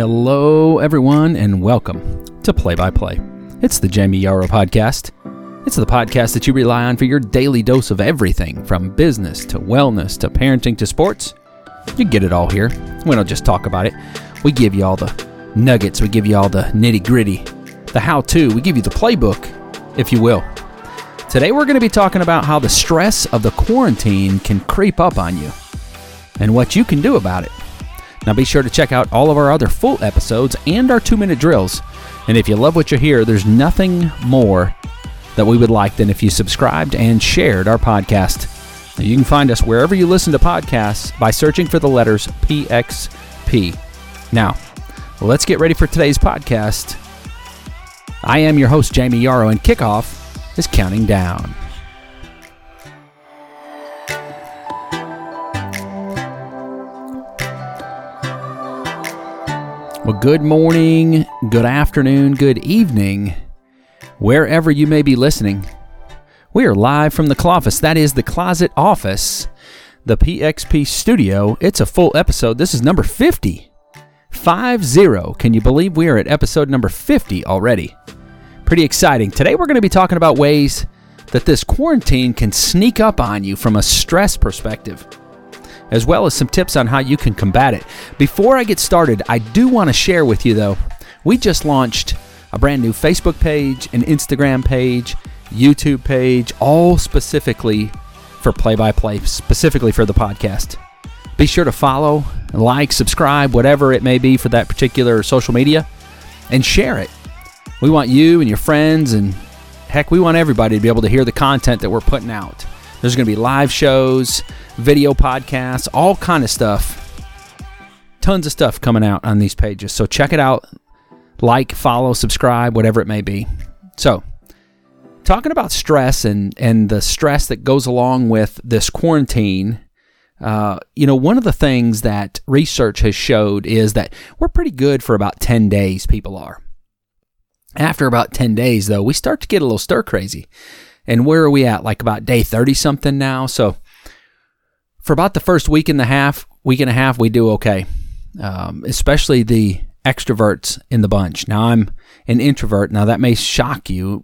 Hello, everyone, and welcome to Play by Play. It's the Jamie Yarrow podcast. It's the podcast that you rely on for your daily dose of everything, from business to wellness to parenting to sports. You get it all here. We don't just talk about it. We give you all the nuggets. We give you all the nitty-gritty, the how-to. We give you the playbook, if you will. Today, we're going to be talking about how the stress of the quarantine can creep up on you and what you can do about it. Now be sure to check out all of our other full episodes and our 2-minute drills. And if you love what you hear, there's nothing more that we would like than if you subscribed and shared our podcast. Now you can find us wherever you listen to podcasts by searching for the letters PXP. Now, let's get ready for today's podcast. I am your host, Jamie Yarrow, and kickoff is counting down. 1. Well, good morning, good afternoon, good evening, wherever you may be listening. We are live from the Cloffice. That is the closet office, the PXP studio. It's a full episode. This is number 50. 50. Can you believe we are at episode number 50 already? Pretty exciting. Today we're going to be talking about ways that this quarantine can sneak up on you from a stress perspective, as well as some tips on how you can combat it. Before I get started, I do want to share with you, though, we just launched a brand new Facebook page, an Instagram page, YouTube page, all specifically for play-by-play, specifically for the podcast. Be sure to follow, like, subscribe, whatever it may be for that particular social media, and share it. We want you and your friends, and heck, we want everybody to be able to hear the content that we're putting out. There's going to be live shows, video podcasts, all kind of stuff. Tons of stuff coming out on these pages. So check it out. Like, follow, subscribe, whatever it may be. So talking about stress and the stress that goes along with this quarantine, one of the things that research has showed is that we're pretty good for about 10 days, people are. After about 10 days, though, we start to get a little stir crazy. And where are we at? Like about day 30-something now. So for about the first week and a half, we do okay, especially the extroverts in the bunch. Now, I'm an introvert. Now, that may shock you.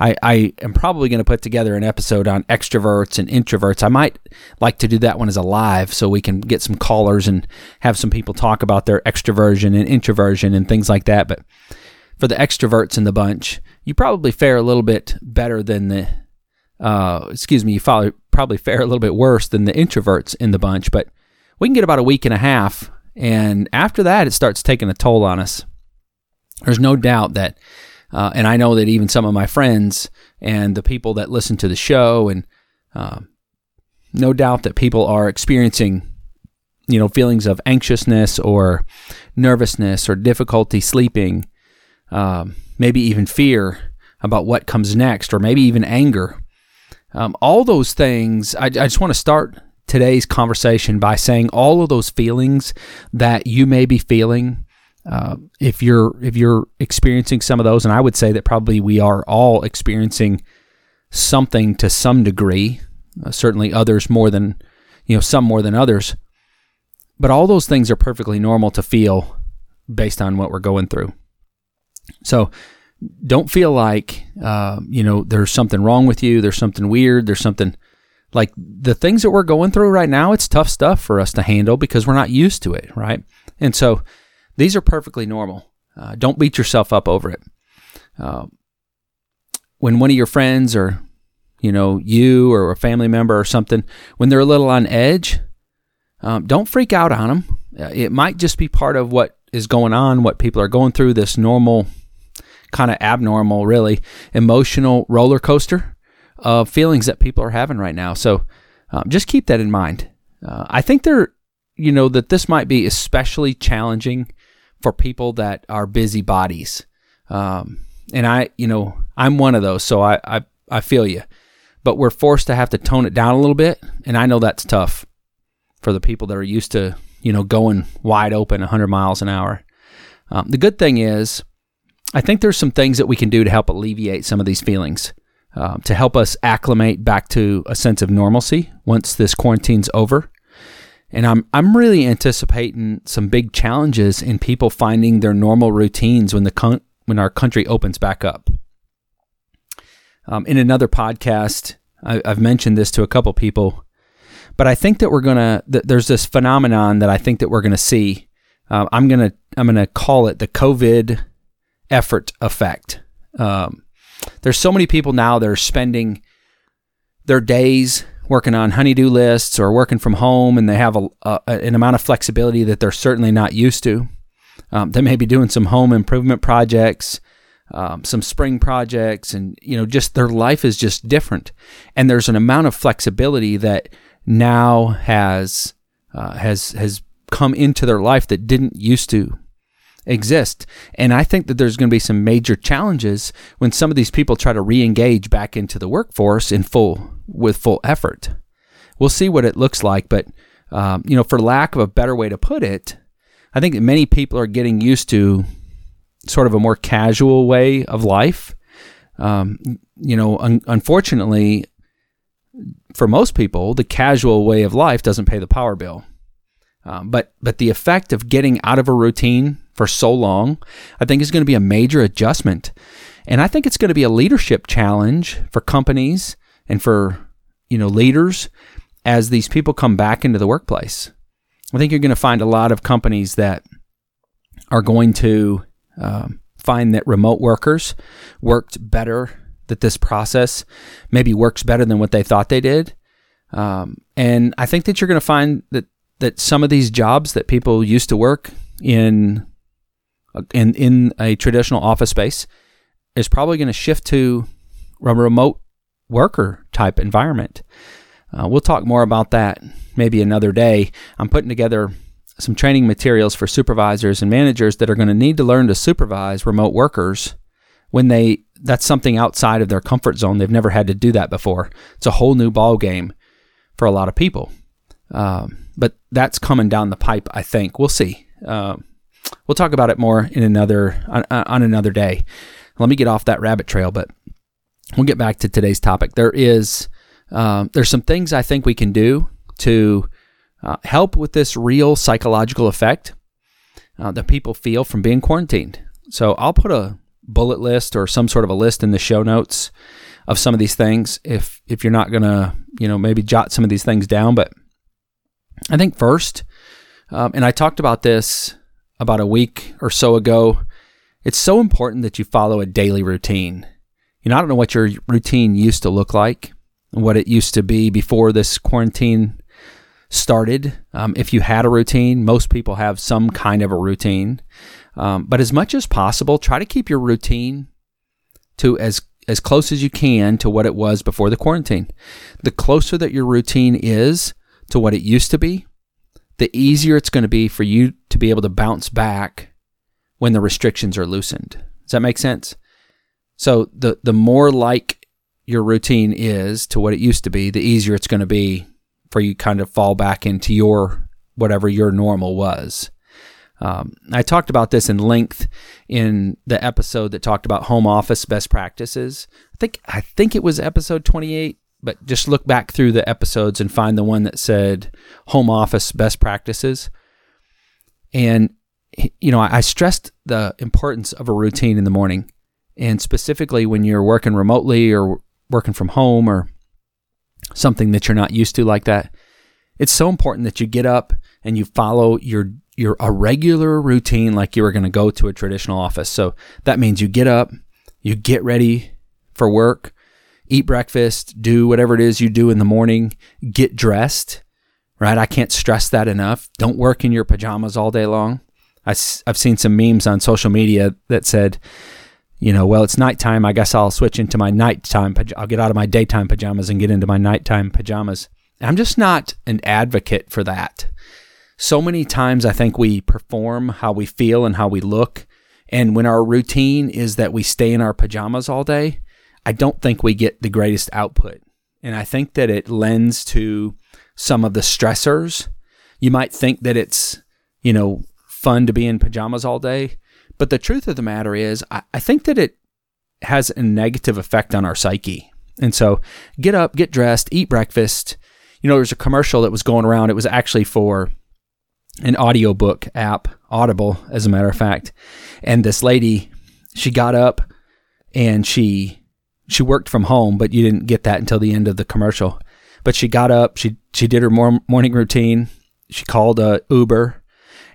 I am probably going to put together an episode on extroverts and introverts. I might like to do that one as a live so we can get some callers and have some people talk about their extroversion and introversion and things like that. But for the extroverts in the bunch, you probably fare a little bit better than the, you probably fare a little bit worse than the introverts in the bunch, but we can get about a week and a half, and after that, it starts taking a toll on us. There's no doubt that, and I know that even some of my friends and the people that listen to the show, and no doubt that people are experiencing feelings of anxiousness or nervousness or difficulty sleeping, maybe even fear about what comes next, or maybe even anger. All those things, I just want to start today's conversation by saying all of those feelings that you may be feeling, if you're experiencing some of those, and I would say that probably we are all experiencing something to some degree, certainly others more than, some more than others, but all those things are perfectly normal to feel based on what we're going through. So don't feel like, there's something wrong with you. There's something weird. There's something like the things that we're going through right now. It's tough stuff for us to handle because we're not used to it. Right. And so these are perfectly normal. Don't beat yourself up over it. When one of your friends or, you or a family member or something, when they're a little on edge, don't freak out on them. It might just be part of what is going on, what people are going through, this normal kind of abnormal, really, emotional roller coaster of feelings that people are having right now. So just keep that in mind. I think that this might be especially challenging for people that are busybodies. And I'm one of those, so I feel you. But we're forced to have to tone it down a little bit, and I know that's tough for the people that are used to, going wide open 100 miles an hour. The good thing is, I think there's some things that we can do to help alleviate some of these feelings, to help us acclimate back to a sense of normalcy once this quarantine's over. And I'm really anticipating some big challenges in people finding their normal routines when when our country opens back up. In another podcast, I've mentioned this to a couple people, but I think that there's this phenomenon that I think that we're gonna see. I'm gonna call it the COVID effort effect. There's so many people now that are spending their days working on honey-do lists or working from home, and they have an amount of flexibility that they're certainly not used to. They may be doing some home improvement projects, some spring projects, and just their life is just different. And there's an amount of flexibility that now has come into their life that didn't used to exist. And I think that there's going to be some major challenges when some of these people try to re-engage back into the workforce with full effort. We'll see what it looks like, but for lack of a better way to put it, I think that many people are getting used to sort of a more casual way of life. Unfortunately, for most people, the casual way of life doesn't pay the power bill. But the effect of getting out of a routine for so long, I think is going to be a major adjustment. And I think it's going to be a leadership challenge for companies and for, leaders as these people come back into the workplace. I think you're going to find a lot of companies that are going to find that remote workers worked better, that this process maybe works better than what they thought they did. And I think that you're going to find that some of these jobs that people used to work in a traditional office space is probably going to shift to a remote worker type environment. We'll talk more about that maybe another day. I'm putting together some training materials for supervisors and managers that are going to need to learn to supervise remote workers when that's something outside of their comfort zone. They've never had to do that before. It's a whole new ball game for a lot of people. But that's coming down the pipe, I think. We'll see. We'll talk about it more on another day. Let me get off that rabbit trail, but we'll get back to today's topic. There's some things I think we can do to help with this real psychological effect that people feel from being quarantined. So I'll put a bullet list or some sort of a list in the show notes of some of these things if you're not going to, maybe jot some of these things down. But I think first, and I talked about this about a week or so ago, it's so important that you follow a daily routine. I don't know what your routine used to look like and what it used to be before this quarantine started. If you had a routine, most people have some kind of a routine. But as much as possible, try to keep your routine to as close as you can to what it was before the quarantine. The closer that your routine is to what it used to be, the easier it's going to be for you to be able to bounce back when the restrictions are loosened. Does that make sense? So the more like your routine is to what it used to be, the easier it's going to be for you kind of fall back into whatever your normal was. I talked about this in length in the episode that talked about home office best practices. I think it was episode 28, but just look back through the episodes and find the one that said home office best practices. And, I stressed the importance of a routine in the morning. And specifically when you're working remotely or working from home or something that you're not used to like that, it's so important that you get up and you follow your regular routine like you were going to go to a traditional office. So that means you get up, you get ready for work, eat breakfast, do whatever it is you do in the morning, get dressed, right? I can't stress that enough. Don't work in your pajamas all day long. I've seen some memes on social media that said, well, it's nighttime. I guess I'll switch into my nighttime. I'll get out of my daytime pajamas and get into my nighttime pajamas. I'm just not an advocate for that. So many times I think we perform how we feel and how we look. And when our routine is that we stay in our pajamas all day, I don't think we get the greatest output. And I think that it lends to some of the stressors. You might think that it's, fun to be in pajamas all day. But the truth of the matter is, I think that it has a negative effect on our psyche. And so get up, get dressed, eat breakfast, you know, there was a commercial that was going around. It was actually for an audiobook app, Audible, as a matter of fact. And this lady, she got up and she worked from home, but you didn't get that until the end of the commercial. But she got up, she did her morning routine. She called a Uber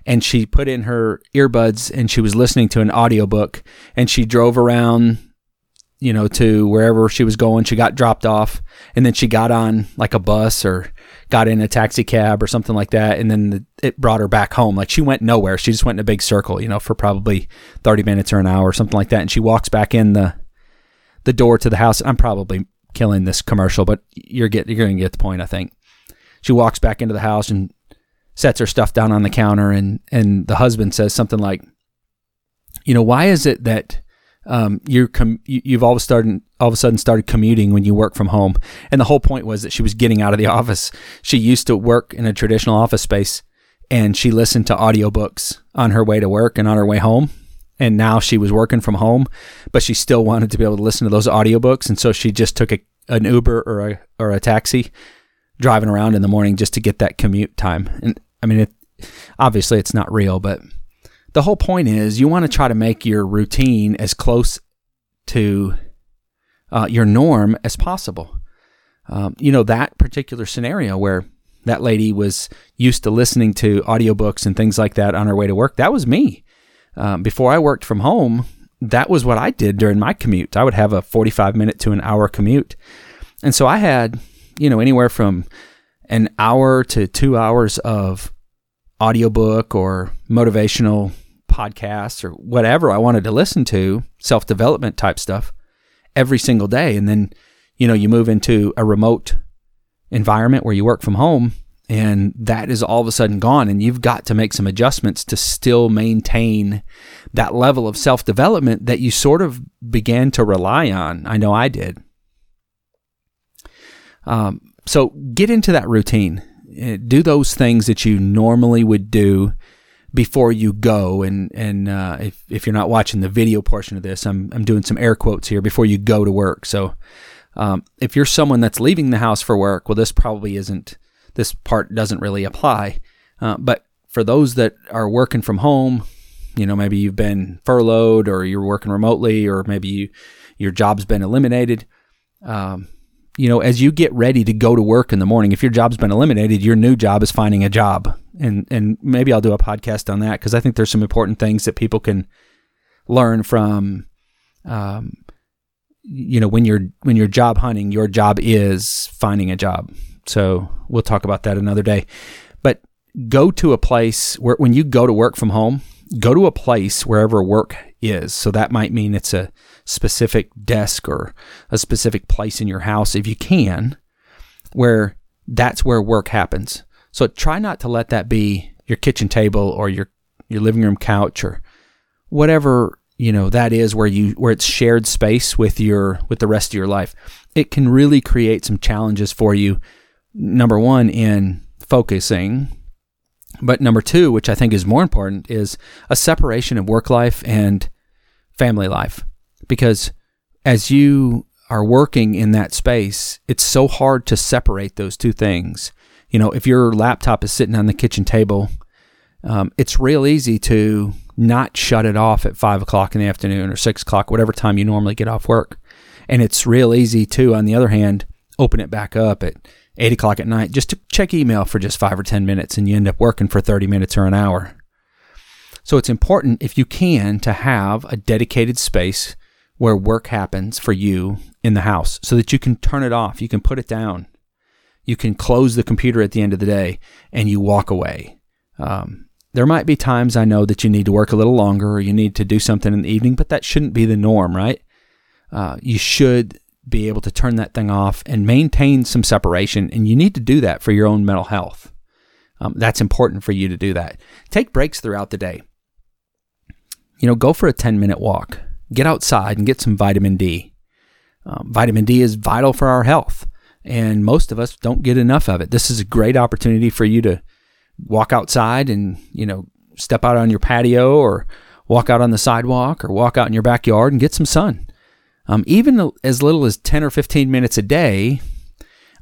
and she put in her earbuds and she was listening to an audiobook, and she drove around, you know, to wherever she was going. She got dropped off, and then she got on like a bus or got in a taxi cab or something like that. And then it brought her back home. Like, she went nowhere. She just went in a big circle, you know, for probably 30 minutes or an hour or something like that. And she walks back in the door to the house. I'm probably killing this commercial, but you're going to get the point, I think. She walks back into the house and sets her stuff down on the counter. And the husband says something like, you know, why is it that you've all of a sudden started commuting when you work from home? And the whole point was that she was getting out of the office. She used to work in a traditional office space, and she listened to audiobooks on her way to work and on her way home. And now she was working from home, but she still wanted to be able to listen to those audiobooks. And so she just took an Uber or a taxi, driving around in the morning just to get that commute time. And I mean, obviously it's not real, but the whole point is you want to try to make your routine as close to your norm as possible. You know, that particular scenario where that lady was used to listening to audiobooks and things like that on her way to work, that was me. Before I worked from home, that was what I did during my commute. I would have a 45-minute to an hour commute. And so I had, you know, anywhere from an hour to 2 hours of audiobook or motivational podcasts or whatever I wanted to listen to, self-development type stuff, every single day. And then, you know, you move into a remote environment where you work from home, and that is all of a sudden gone. And you've got to make some adjustments to still maintain that level of self-development that you sort of began to rely on. I know I did. So get into that routine. Do those things that you normally would do before you go, and if you're not watching the video portion of this, I'm doing some air quotes here, before you go to work. So if you're someone that's leaving the house for work, well, this part doesn't really apply. But for those that are working from home, you know, maybe you've been furloughed or you're working remotely, or maybe your job's been eliminated. You know, as you get ready to go to work in the morning, if your job's been eliminated, your new job is finding a job. And maybe I'll do a podcast on that, because I think there's some important things that people can learn from, you know, when you're job hunting, your job is finding a job. So we'll talk about that another day. But go to a place where, when you go to work from home, go to a place wherever work is. So that might mean it's a specific desk or a specific place in your house, if you can, where that's where work happens. So try not to let that be your kitchen table or your living room couch or whatever, you know, that is where it's shared space with the rest of your life. It can really create some challenges for you. Number one, in focusing. But number two, which I think is more important, is a separation of work life and family life. Because as you are working in that space, it's so hard to separate those two things. You know, if your laptop is sitting on the kitchen table, it's real easy to not shut it off at 5 o'clock in the afternoon or 6 o'clock, whatever time you normally get off work. And it's real easy to, on the other hand, open it back up at 8 o'clock at night just to check email for just 5 or 10 minutes, and you end up working for 30 minutes or an hour. So it's important, if you can, to have a dedicated space where work happens for you in the house, so that you can turn it off, you can put it down, you can close the computer at the end of the day, and you walk away. There might be times, I know, that you need to work a little longer or you need to do something in the evening, but that shouldn't be the norm, right? You should be able to turn that thing off and maintain some separation. And you need to do that for your own mental health. That's important for you to do that. Take breaks throughout the day. You know, go for a 10-minute walk. Get outside and get some vitamin D. Vitamin D is vital for our health, and most of us don't get enough of it. This is a great opportunity for you to walk outside and, you know, step out on your patio or walk out on the sidewalk or walk out in your backyard and get some sun. Even as little as 10 or 15 minutes a day,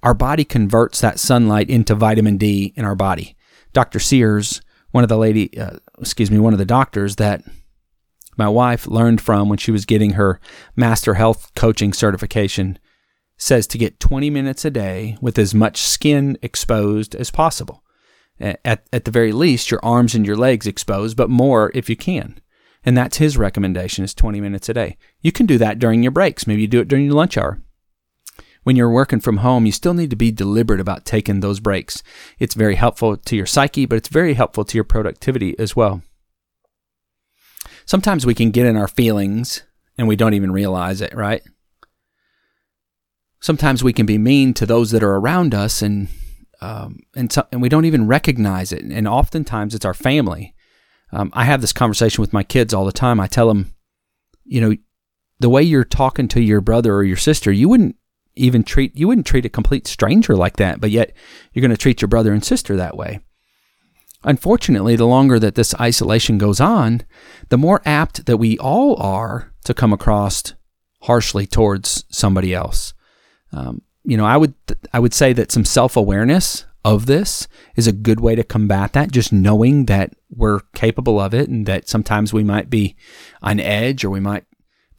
our body converts that sunlight into vitamin D in our body. Dr. Sears, one of the doctors that my wife learned from when she was getting her master health coaching certification, says to get 20 minutes a day with as much skin exposed as possible. At the very least, your arms and your legs exposed, but more if you can. And that's his recommendation, is 20 minutes a day. You can do that during your breaks. Maybe you do it during your lunch hour. When you're working from home, you still need to be deliberate about taking those breaks. It's very helpful to your psyche, but it's very helpful to your productivity as well. Sometimes we can get in our feelings and we don't even realize it, right? Sometimes we can be mean to those that are around us, and we don't even recognize it. And oftentimes it's our family. I have this conversation with my kids all the time. I tell them, the way you're talking to your brother or your sister, you wouldn't treat a complete stranger like that, but yet you're going to treat your brother and sister that way. Unfortunately, the longer that this isolation goes on, the more apt that we all are to come across harshly towards somebody else. I would say that some self-awareness of this is a good way to combat that, just knowing that we're capable of it and that sometimes we might be on edge or we might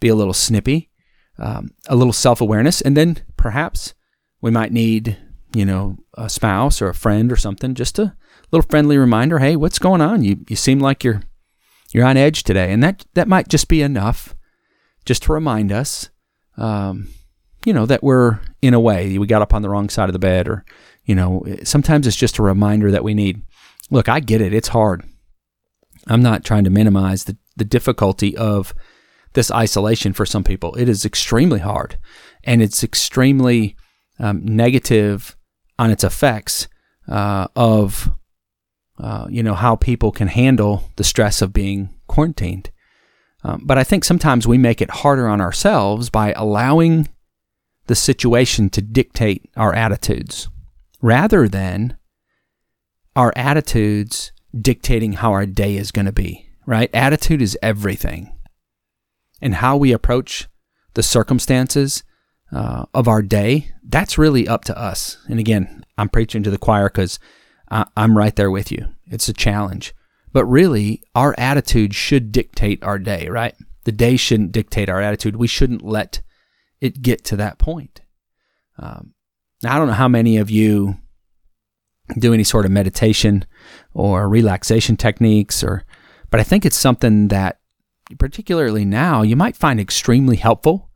be a little snippy. A little self-awareness, and then perhaps we might need, a spouse or a friend or something, just a little friendly reminder. Hey, what's going on? You seem like you're on edge today, and that might just be enough, just to remind us, that we're in a way we got up on the wrong side of the bed, or sometimes it's just a reminder that we need. Look, I get it. It's hard. I'm not trying to minimize the difficulty of this isolation for some people. It is extremely hard, and it's extremely negative on its effects of how people can handle the stress of being quarantined. But I think sometimes we make it harder on ourselves by allowing the situation to dictate our attitudes, rather than our attitudes dictating how our day is going to be, right? Attitude is everything. And how we approach the circumstances of our day, that's really up to us. And again, I'm preaching to the choir because I'm right there with you. It's a challenge. But really, our attitude should dictate our day, right? The day shouldn't dictate our attitude. We shouldn't let it get to that point. Now, I don't know how many of you do any sort of meditation or relaxation techniques, but I think it's something that particularly now, you might find extremely helpful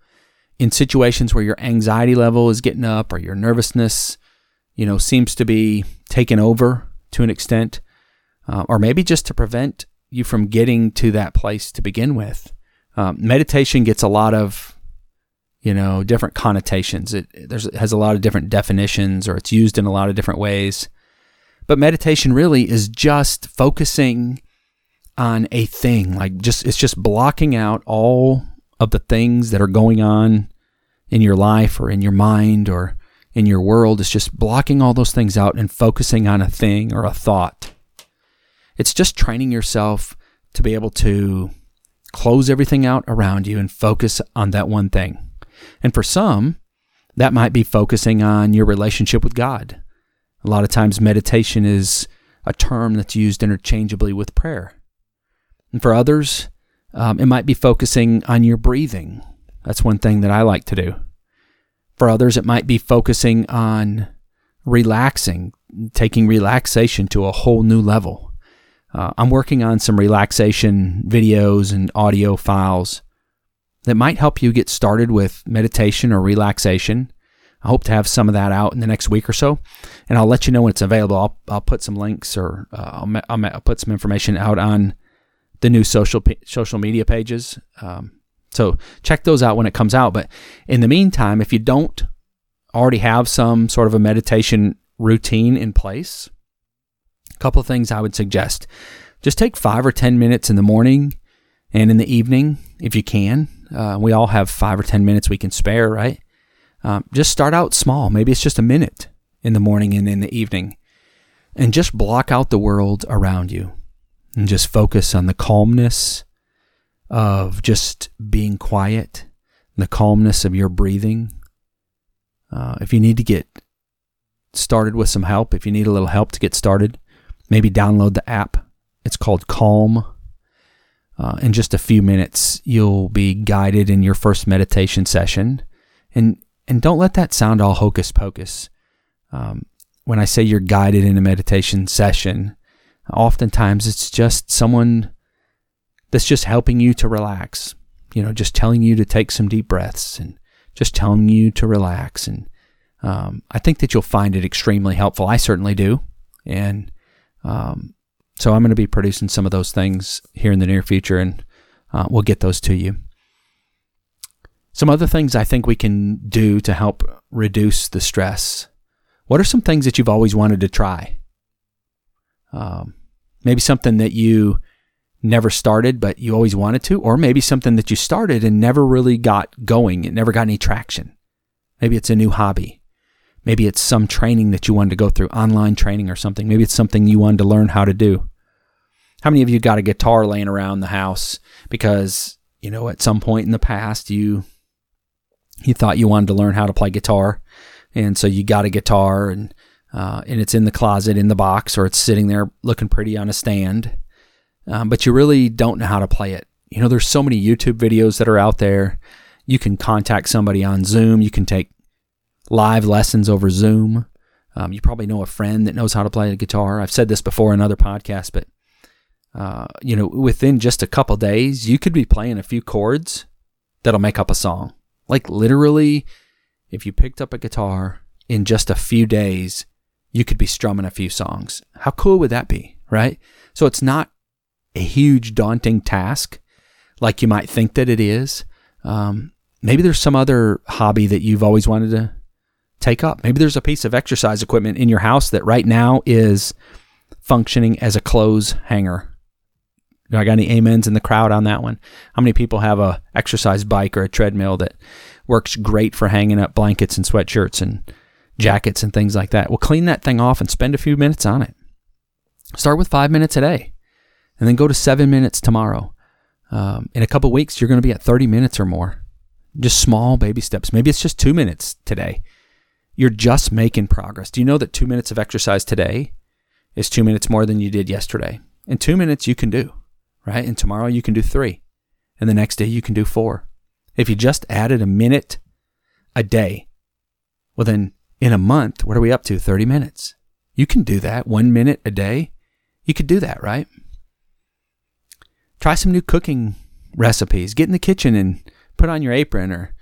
in situations where your anxiety level is getting up or your nervousness, seems to be taken over to an extent, or maybe just to prevent you from getting to that place to begin with. Meditation gets a lot of, different connotations. It has a lot of different definitions, or it's used in a lot of different ways. But meditation really is just focusing on a thing, it's just blocking out all of the things that are going on in your life or in your mind or in your world. It's just blocking all those things out and focusing on a thing or a thought. It's just training yourself to be able to close everything out around you and focus on that one thing. And for some, that might be focusing on your relationship with God. A lot of times meditation is a term that's used interchangeably with prayer. And for others, it might be focusing on your breathing. That's one thing that I like to do. For others, it might be focusing on relaxing, taking relaxation to a whole new level. I'm working on some relaxation videos and audio files that might help you get started with meditation or relaxation. I hope to have some of that out in the next week or so, and I'll let you know when it's available. I'll put some links, or I'll put some information out on the new social media pages. So check those out when it comes out. But in the meantime, if you don't already have some sort of a meditation routine in place, a couple of things I would suggest. Just take 5 or 10 minutes in the morning and in the evening if you can. We all have 5 or 10 minutes we can spare, right? Just start out small. Maybe it's just a minute in the morning and in the evening. And just block out the world around you. And just focus on the calmness of just being quiet, the calmness of your breathing. If you need to get started with some help. If you need a little help to get started, maybe download the app. It's called Calm. In just a few minutes, you'll be guided in your first meditation session. And don't let that sound all hocus pocus. When I say you're guided in a meditation session, oftentimes it's just someone that's just helping you to relax. You know, just telling you to take some deep breaths and just telling you to relax. And I think that you'll find it extremely helpful. I certainly do. And so I'm going to be producing some of those things here in the near future, and we'll get those to you. Some other things I think we can do to help reduce the stress. What are some things that you've always wanted to try? Maybe something that you never started, but you always wanted to, or maybe something that you started and never really got going. It never got any traction. Maybe it's a new hobby. Maybe it's some training that you wanted to go through, online training or something. Maybe it's something you wanted to learn how to do. How many of you got a guitar laying around the house because, you know, at some point in the past, you thought you wanted to learn how to play guitar, and so you got a guitar, and it's in the closet, in the box, or it's sitting there looking pretty on a stand. But you really don't know how to play it. You know, there's so many YouTube videos that are out there. You can contact somebody on Zoom. You can take live lessons over Zoom. You probably know a friend that knows how to play the guitar. I've said this before in other podcasts, but, you know, within just a couple days, you could be playing a few chords that'll make up a song. Like literally, if you picked up a guitar in just a few days, you could be strumming a few songs. How cool would that be, right? So it's not a huge daunting task like you might think that it is. Maybe there's some other hobby that you've always wanted to take up. Maybe there's a piece of exercise equipment in your house that right now is functioning as a clothes hanger. Do I got any amens in the crowd on that one? How many people have a exercise bike or a treadmill that works great for hanging up blankets and sweatshirts and jackets and things like that? Well, clean that thing off and spend a few minutes on it. Start with 5 minutes a day. And then go to 7 minutes tomorrow. In a couple weeks, you're going to be at 30 minutes or more. Just small baby steps. Maybe it's just 2 minutes today. You're just making progress. Do you know that 2 minutes of exercise today is 2 minutes more than you did yesterday? And 2 minutes you can do, right? And tomorrow you can do 3. And the next day you can do 4. If you just added a minute a day, well then in a month, what are we up to? 30 minutes. You can do that. 1 minute a day. You could do that, right? Try some new cooking recipes. Get in the kitchen and put on your apron or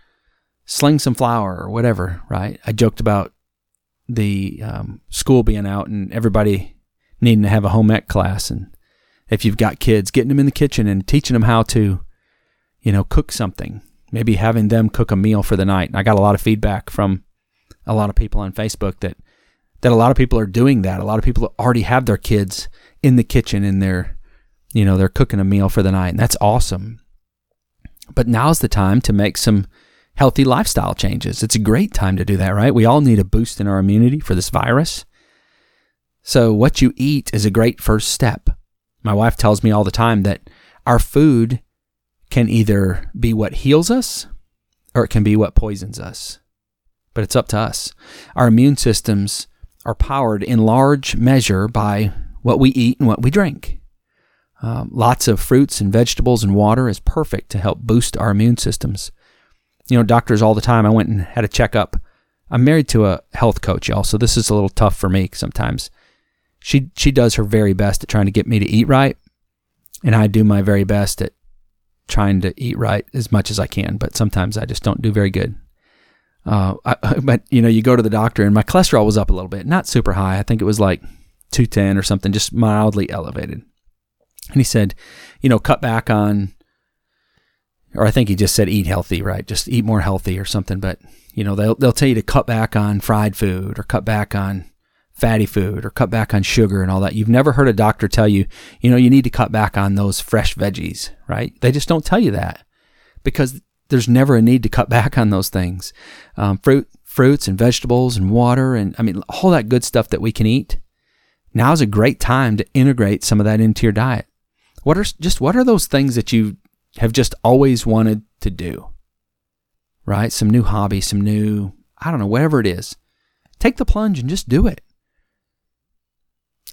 sling some flour or whatever, right? I joked about the school being out and everybody needing to have a home ec class. And if you've got kids, getting them in the kitchen and teaching them how to, you know, cook something. Maybe having them cook a meal for the night. And I got a lot of feedback from a lot of people on Facebook that a lot of people are doing that. A lot of people already have their kids in the kitchen and they're cooking a meal for the night, and that's awesome. But now's the time to make some healthy lifestyle changes. It's a great time to do that, right? We all need a boost in our immunity for this virus. So what you eat is a great first step. My wife tells me all the time that our food can either be what heals us or it can be what poisons us. But it's up to us. Our immune systems are powered in large measure by what we eat and what we drink. Lots of fruits and vegetables and water is perfect to help boost our immune systems. You know, doctors all the time, I went and had a checkup. I'm married to a health coach, y'all, so this is a little tough for me sometimes. She does her very best at trying to get me to eat right, and I do my very best at trying to eat right as much as I can, but sometimes I just don't do very good. But, you know, you go to the doctor, and my cholesterol was up a little bit, not super high. I think it was like 210 or something, just mildly elevated. And he said, you know, cut back on, or I think he just said eat healthy, right? Just eat more healthy or something. But, you know, they'll tell you to cut back on fried food or cut back on fatty food or cut back on sugar and all that. You've never heard a doctor tell you, you know, you need to cut back on those fresh veggies, right? They just don't tell you that because there's never a need to cut back on those things. Fruits and vegetables and water and, I mean, all that good stuff that we can eat. Now's a great time to integrate some of that into your diet. What are those things that you have just always wanted to do, right? Some new hobby, some new, I don't know, whatever it is. Take the plunge and just do it.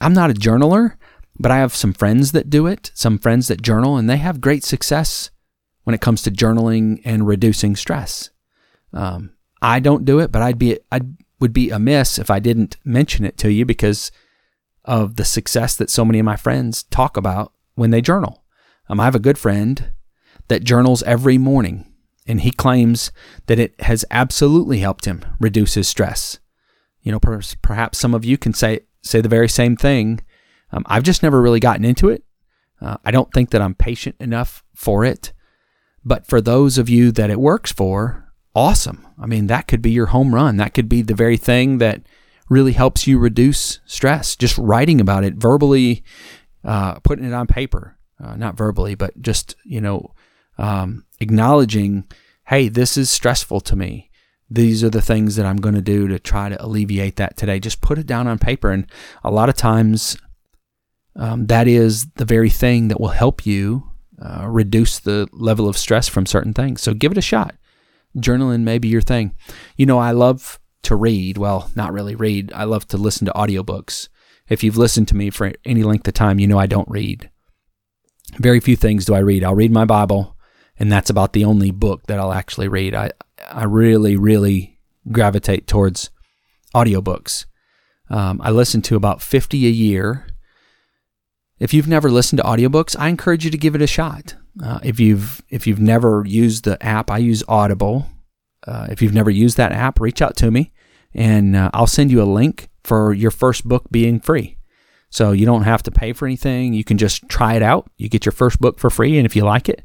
I'm not a journaler, but I have some friends that do it, some friends that journal, and they have great success when it comes to journaling and reducing stress. I don't do it, but I would be amiss if I didn't mention it to you because of the success that so many of my friends talk about when they journal. I have a good friend that journals every morning, and he claims that it has absolutely helped him reduce his stress. You know, perhaps some of you can say the very same thing. I've just never really gotten into it. I don't think that I'm patient enough for it. But for those of you that it works for, awesome. I mean, that could be your home run. That could be the very thing that really helps you reduce stress. Just writing about it, verbally, putting it on paper. Not verbally, but just, acknowledging, hey, this is stressful to me. These are the things that I'm going to do to try to alleviate that today. Just put it down on paper. And a lot of times that is the very thing that will help you reduce the level of stress from certain things. So give it a shot. Journaling may be your thing. You know, I love to read. Well, not really read. I love to listen to audiobooks. If you've listened to me for any length of time, you know I don't read. Very few things do I read. I'll read my Bible, and that's about the only book that I'll actually read. I really, really gravitate towards audiobooks. I listen to about 50 a year. If you've never listened to audiobooks, I encourage you to give it a shot. If you've never used the app, I use Audible. If you've never used that app, reach out to me, and I'll send you a link for your first book being free. So you don't have to pay for anything. You can just try it out. You get your first book for free, and if you like it,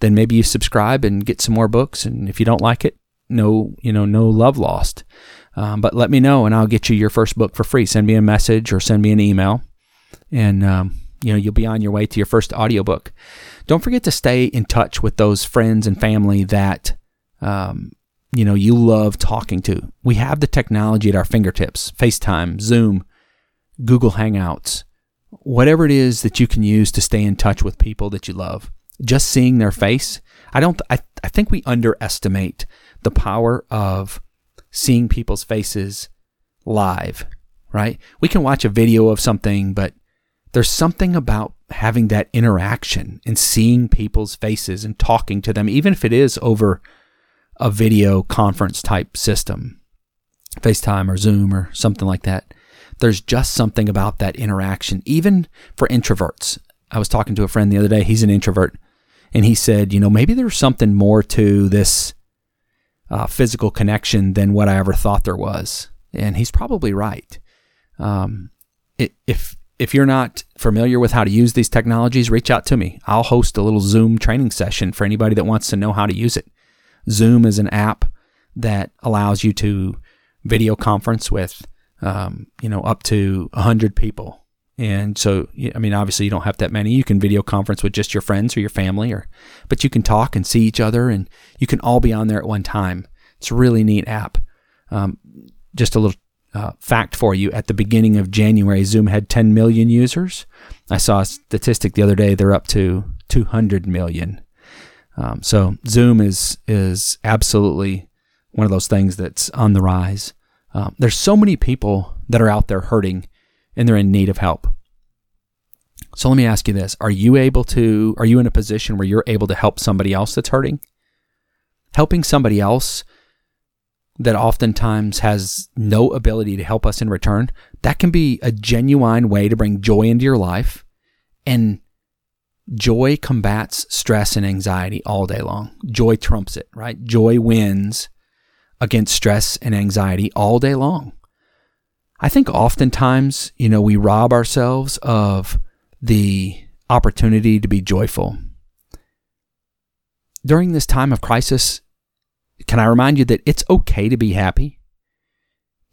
then maybe you subscribe and get some more books. And if you don't like it, no love lost. But let me know, and I'll get you your first book for free. Send me a message or send me an email, and you'll be on your way to your first audiobook. Don't forget to stay in touch with those friends and family that you love talking to. We have the technology at our fingertips: FaceTime, Zoom, Google Hangouts, whatever it is that you can use to stay in touch with people that you love. Just seeing their face. I think we underestimate the power of seeing people's faces live, right? We can watch a video of something, but there's something about having that interaction and seeing people's faces and talking to them, even if it is over a video conference type system, FaceTime or Zoom or something like that. There's just something about that interaction, even for introverts. I was talking to a friend the other day. He's an introvert, and he said, maybe there's something more to this physical connection than what I ever thought there was. And he's probably right. If you're not familiar with how to use these technologies, reach out to me. I'll host a little Zoom training session for anybody that wants to know how to use it. Zoom is an app that allows you to video conference with up to 100 people. And so, obviously you don't have that many. You can video conference with just your friends or your family, but you can talk and see each other, and you can all be on there at one time. It's a really neat app. Just a little fact for you. At the beginning of January, Zoom had 10 million users. I saw a statistic the other day. They're up to 200 million. So Zoom is absolutely one of those things that's on the rise. There's so many people that are out there hurting, and they're in need of help. So let me ask you this. Are you in a position where you're able to help somebody else that's hurting? Helping somebody else that oftentimes has no ability to help us in return, that can be a genuine way to bring joy into your life. And joy combats stress and anxiety all day long. Joy trumps it, right? Joy wins against stress and anxiety all day long. I think oftentimes, we rob ourselves of the opportunity to be joyful. During this time of crisis, can I remind you that it's okay to be happy,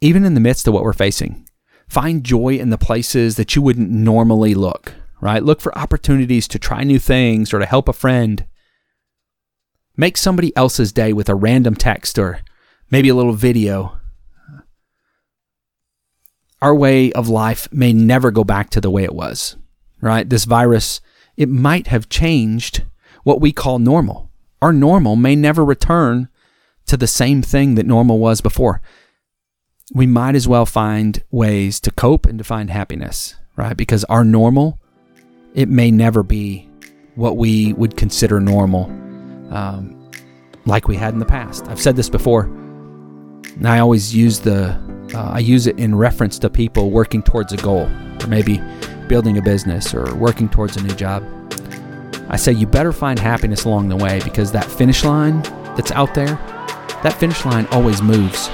even in the midst of what we're facing? Find joy in the places that you wouldn't normally look, right? Look for opportunities to try new things or to help a friend. Make somebody else's day with a random text or maybe a little video. Our way of life may never go back to the way it was, right? This virus, it might have changed what we call normal. Our normal may never return to the same thing that normal was before. we might as well find ways to cope and to find happiness, right? Because our normal, it may never be what we would consider normal, like we had in the past. I've said this before, and I always use I use it in reference to people working towards a goal, or maybe building a business or working towards a new job. I say you better find happiness along the way, because that finish line that's out there, that finish line always moves.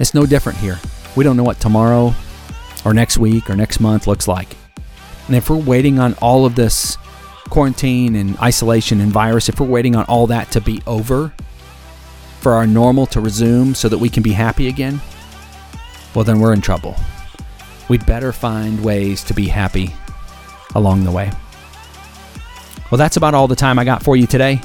It's no different here. We don't know what tomorrow or next week or next month looks like. And if we're waiting on all of this quarantine and isolation and virus, if we're waiting on all that to be over for our normal to resume so that we can be happy again, well, then we're in trouble. We'd better find ways to be happy along the way. Well, that's about all the time I got for you today.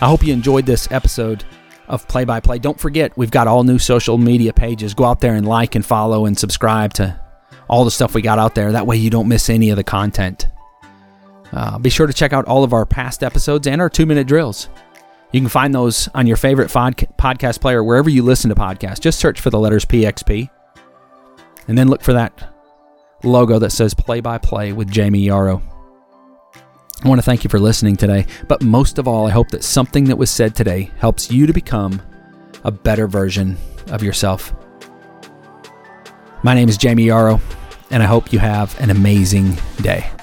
I hope you enjoyed this episode of Play by Play. Don't forget, we've got all new social media pages. Go out there and like and follow and subscribe to all the stuff we got out there. That way you don't miss any of the content. Be sure to check out all of our past episodes and our 2-minute drills. You can find those on your favorite podcast player, wherever you listen to podcasts. Just search for the letters PXP, and then look for that logo that says Play by Play with Jamie Yarrow. I want to thank you for listening today, but most of all, I hope that something that was said today helps you to become a better version of yourself. My name is Jamie Yarrow, and I hope you have an amazing day.